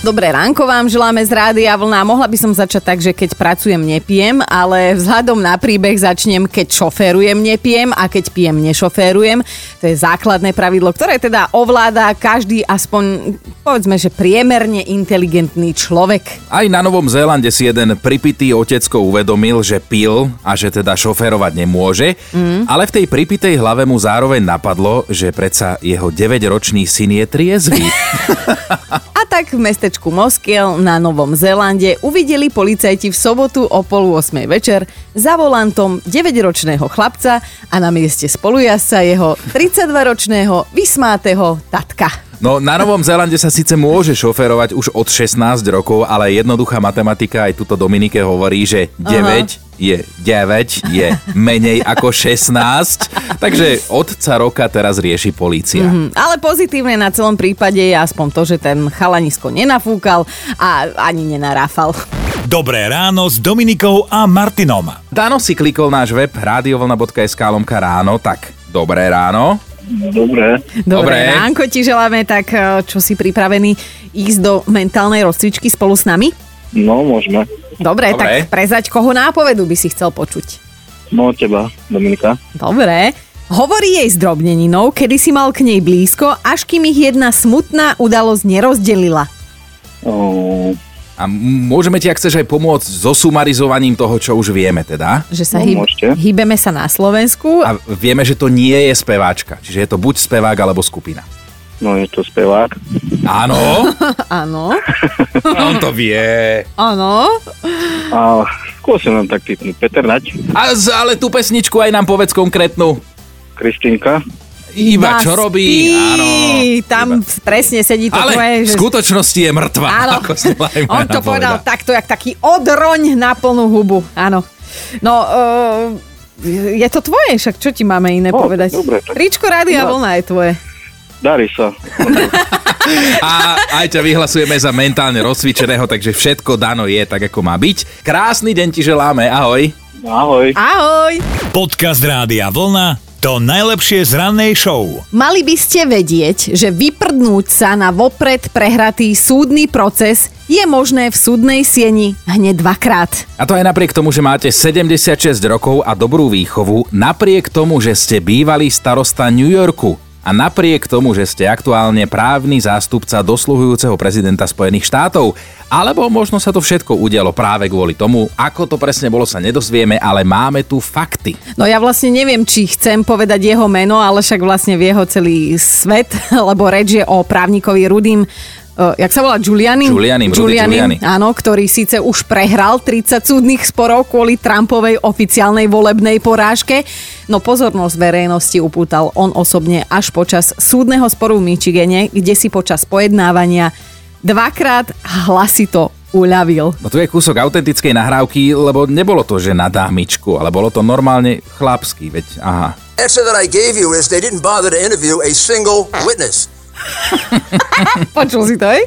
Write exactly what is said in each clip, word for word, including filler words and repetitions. Dobré ránko vám želáme z Rádia Vlna. Mohla by som začať tak, že keď pracujem, nepijem, ale vzhľadom na príbeh začnem, keď šoférujem, nepijem a keď pijem, nešoférujem. To je základné pravidlo, ktoré teda ovláda každý aspoň, povedzme, že priemerne inteligentný človek. Aj na Novom Zélande si jeden pripitý otecko uvedomil, že pil a že teda šoférovať nemôže, mm. ale v tej pripitej hlave mu zároveň napadlo, že predsa jeho deväťročný syn je triezvý. A tak v mestečku Moskiel na Novom Zélande uvideli policajti v sobotu o pol ôsmej večer za volantom deväťročného chlapca a na mieste spolujazca jeho tridsaťdvaročného vysmátého tatka. No, na Novom Zélande sa síce môže šoférovať už od šestnásť rokov, ale jednoduchá matematika aj tuto Dominike hovorí, že deväť je deväť, je menej ako šestnásť, takže otca roka teraz rieši polícia. Mm-hmm. Ale pozitívne na celom prípade je aspoň to, že ten chalanisko nenafúkal a ani nenaráfal. Dobré ráno s Dominikou a Martinom. Dano si klikol náš web radiovolna bodka es ká lomka ráno, tak dobré ráno. Dobre. Dobre. Ránko ti želáme, tak čo si pripravený ísť do mentálnej rozcvičky spolu s nami? No, môžeme. Dobre, Dobre. Tak prezrať, koho nápovedu by si chcel počuť? No, teba, Dominika. Dobre. Hovorí jej s drobneninou, kedy si mal k nej blízko, až kým ich jedna smutná udalosť nerozdelila. O... A môžeme ti, ak chceš, aj pomôcť so sumarizovaním toho, čo už vieme teda. Že sa no, hyb- hýbeme sa na Slovensku. A vieme, že to nie je speváčka. Čiže je to buď spevák, alebo skupina. No, je to spevák. Áno. Áno. On to vie. Áno. A skúsim nám tak typnúť. Peter Rač. Ale tú pesničku aj nám povedz konkrétnu. Kristínka. Iba čo robí, áno. Tam iba. Presne sedí to ale tvoje... Ale že... v skutočnosti je mŕtva. Áno, ako on to povedal takto, jak taký odroň na plnú hubu, áno. No, uh, je to tvoje, však čo ti máme iné oh, povedať? Dobre, tak... Ričko, Rádia Vlna je tvoje. Darí sa. A aj ťa vyhlasujeme za mentálne rozcvičeného, takže všetko Dano je tak, ako má byť. Krásny deň ti želáme, ahoj. Ahoj. Ahoj. Podcast Rádia Vlna. To najlepšie z rannej show. Mali by ste vedieť, že vyprdnúť sa na vopred prehratý súdny proces je možné v súdnej sieni hneď dvakrát. A to aj napriek tomu, že máte sedemdesiatšesť rokov a dobrú výchovu, napriek tomu, že ste bývalý starosta New Yorku a napriek tomu, že ste aktuálne právny zástupca dosluhujúceho prezidenta Spojených štátov, alebo možno sa to všetko udialo práve kvôli tomu, ako to presne bolo, sa nedozvieme, ale máme tu fakty. No ja vlastne neviem, či chcem povedať jeho meno, ale však vlastne vie ho celý svet, lebo reč je o právnikovi Rudym, uh, jak sa volá, Giuliani? Giuliani, Rudy Giuliani. Áno, ktorý síce už prehral tridsať súdnych sporov kvôli Trumpovej oficiálnej volebnej porážke, no pozornosť verejnosti upútal on osobne až počas súdneho sporu v Michigane, kde si počas pojednávania dvakrát hlasito uľavil. No tu je kúsok autentickej nahrávky, lebo nebolo to, že na dámičku, ale bolo to normálne chlapský, veď aha. Answer that I gave you is they didn't bother to interview a single witness. Počul si to, aj?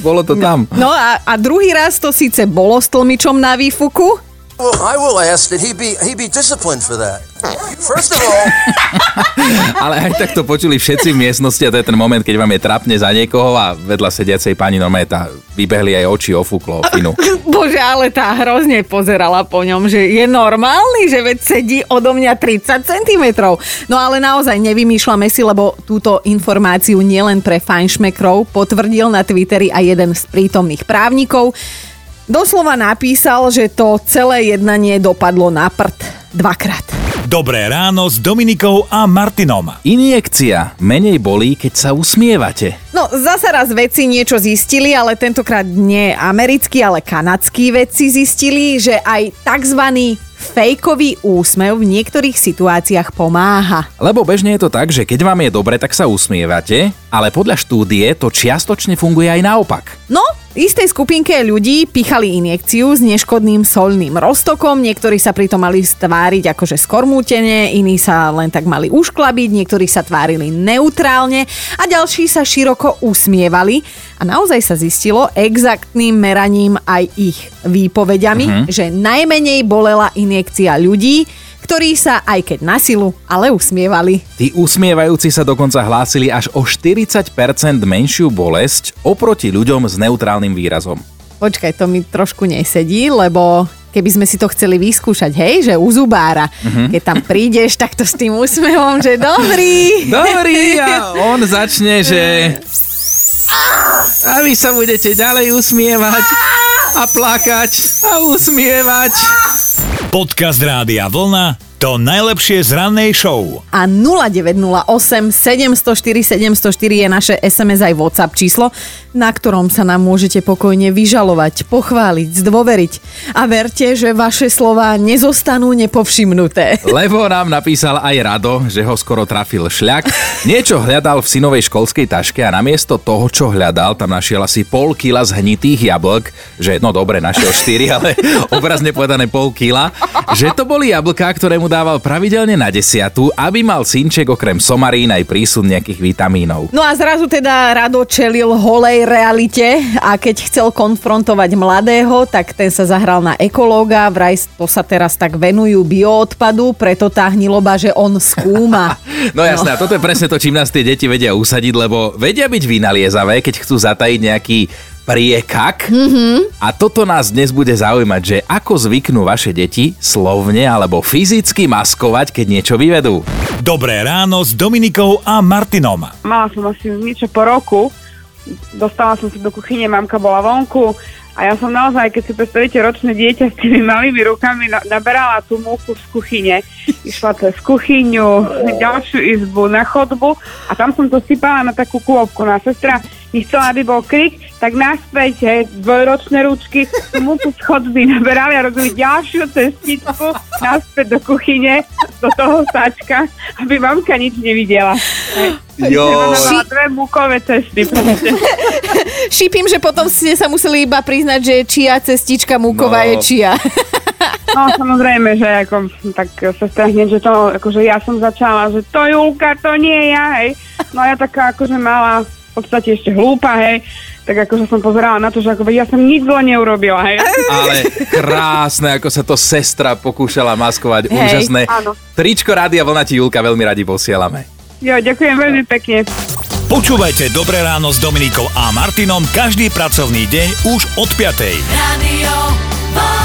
Bolo to tam. No a, a druhý raz to síce bolo s tlmičom na výfuku. Well, I will ask that he be, he be disciplined for that. First of all... Ale aj tak to počuli všetci v miestnosti a to je ten moment, keď vám je trápne za niekoho a vedľa sediacej pani Norméta vybehli aj oči ofúklo finu. Bože, ale tá hrozne pozerala po ňom, že je normálny, že veď sedí odo mňa tridsať centimetrov. No ale naozaj nevymýšľame si, lebo túto informáciu nielen pre fajnšmekrov potvrdil na Twitteri aj jeden z prítomných právnikov. Doslova napísal, že to celé jednanie dopadlo na prd dvakrát. Dobré ráno s Dominikou a Martinom. Injekcia menej bolí, keď sa usmievate. No, zasa raz vedci niečo zistili, ale tentokrát nie americkí, ale kanadskí vedci zistili, že aj takzvaný fejkový úsmev v niektorých situáciách pomáha. Lebo bežne je to tak, že keď vám je dobre, tak sa usmievate, ale podľa štúdie to čiastočne funguje aj naopak. No, istej skupinke ľudí pichali injekciu s neškodným solným roztokom, niektorí sa pritom mali stváriť akože skormútene, iní sa len tak mali ušklabiť, niektorí sa tvárili neutrálne a ďalší sa široko usmievali a naozaj sa zistilo exaktným meraním aj ich výpovedami, uh-huh. že najmenej bolela injekcia ľudí, Niektorí sa, aj keď na silu, ale usmievali. Tí usmievajúci sa dokonca hlásili až o štyridsať percent menšiu bolesť oproti ľuďom s neutrálnym výrazom. Počkaj, to mi trošku nesedí, lebo keby sme si to chceli vyskúšať, hej, že u zubára. Uh-huh. Keď tam prídeš takto s tým úsmevom, že dobrý. Dobrý a on začne, že... A vy sa budete ďalej usmievať a plakať a usmievať. Podcast Rádia Vlna. To najlepšie z rannej show. A nula deväť nula osem sedem nula štyri sedem nula štyri je naše es em es aj WhatsApp číslo, na ktorom sa nám môžete pokojne vyžalovať, pochváliť, zdôveriť. A verte, že vaše slová nezostanú nepovšimnuté. Lebo nám napísal aj Rado, že ho skoro trafil šľak. Niečo hľadal v synovej školskej taške a namiesto toho, čo hľadal, tam našiel asi pol kila zhnitých jablk, že no dobre, našiel štyri, ale obrazne povedané pol kila, že to boli jablká, ktoré mu dával pravidelne na desiatu, aby mal synček okrem somarín aj prísun nejakých vitamínov. No a zrazu teda Rado čelil holej realite a keď chcel konfrontovať mladého, tak ten sa zahral na ekológa, vraj to sa teraz tak venujú bioodpadu, preto tá hniloba, že on skúma. No jasné, no. Toto je presne to, čím nás tie deti vedia usadiť, lebo vedia byť vynaliezavé, keď chcú zatajiť nejaký priekak. Mm-hmm. A toto nás dnes bude zaujímať, že ako zvyknú vaše deti slovne alebo fyzicky maskovať, keď niečo vyvedú. Dobré ráno s Dominikou a Martinom. Mala som asi niečo po roku, dostala som sa do kuchyne, mamka bola vonku a ja som naozaj, keď si predstavíte ročné dieťa s tými malými rukami, naberala tú múku z kuchyne. Išla cez kuchyňu, ďalšiu izbu, na chodbu a tam som to sypala na takú kôpku. No a sestra nechcela, aby bol krik, tak naspäť, hej, dvojročné ručky, múku z chodby naberali a robili ďalšiu cestičku naspäť do kuchyne, do toho sáčka, aby mamka nič nevidela. Jo. Ši... dve múkové cesty. Šípim, že potom ste sa museli iba priznať, že čia cestička múková no. Je čia. No, samozrejme, že ako, tak sa strahnem, že to, akože ja som začala, že to Julka, to nie ja, hej. No ja taká akože malá, v podstate ešte hlúpa, hej, tak akože som pozerala na to, že ako, ja som nič zle neurobila, hej. Ale krásne, ako sa to sestra pokúšala maskovať, hej, úžasné. Áno. Tričko Rádia Vlna ti, Julka, veľmi radi posielame. Jo, ďakujem veľmi pekne. Počúvajte Dobré ráno s Dominikou a Martinom každý pracovný deň už od piatej. Rádio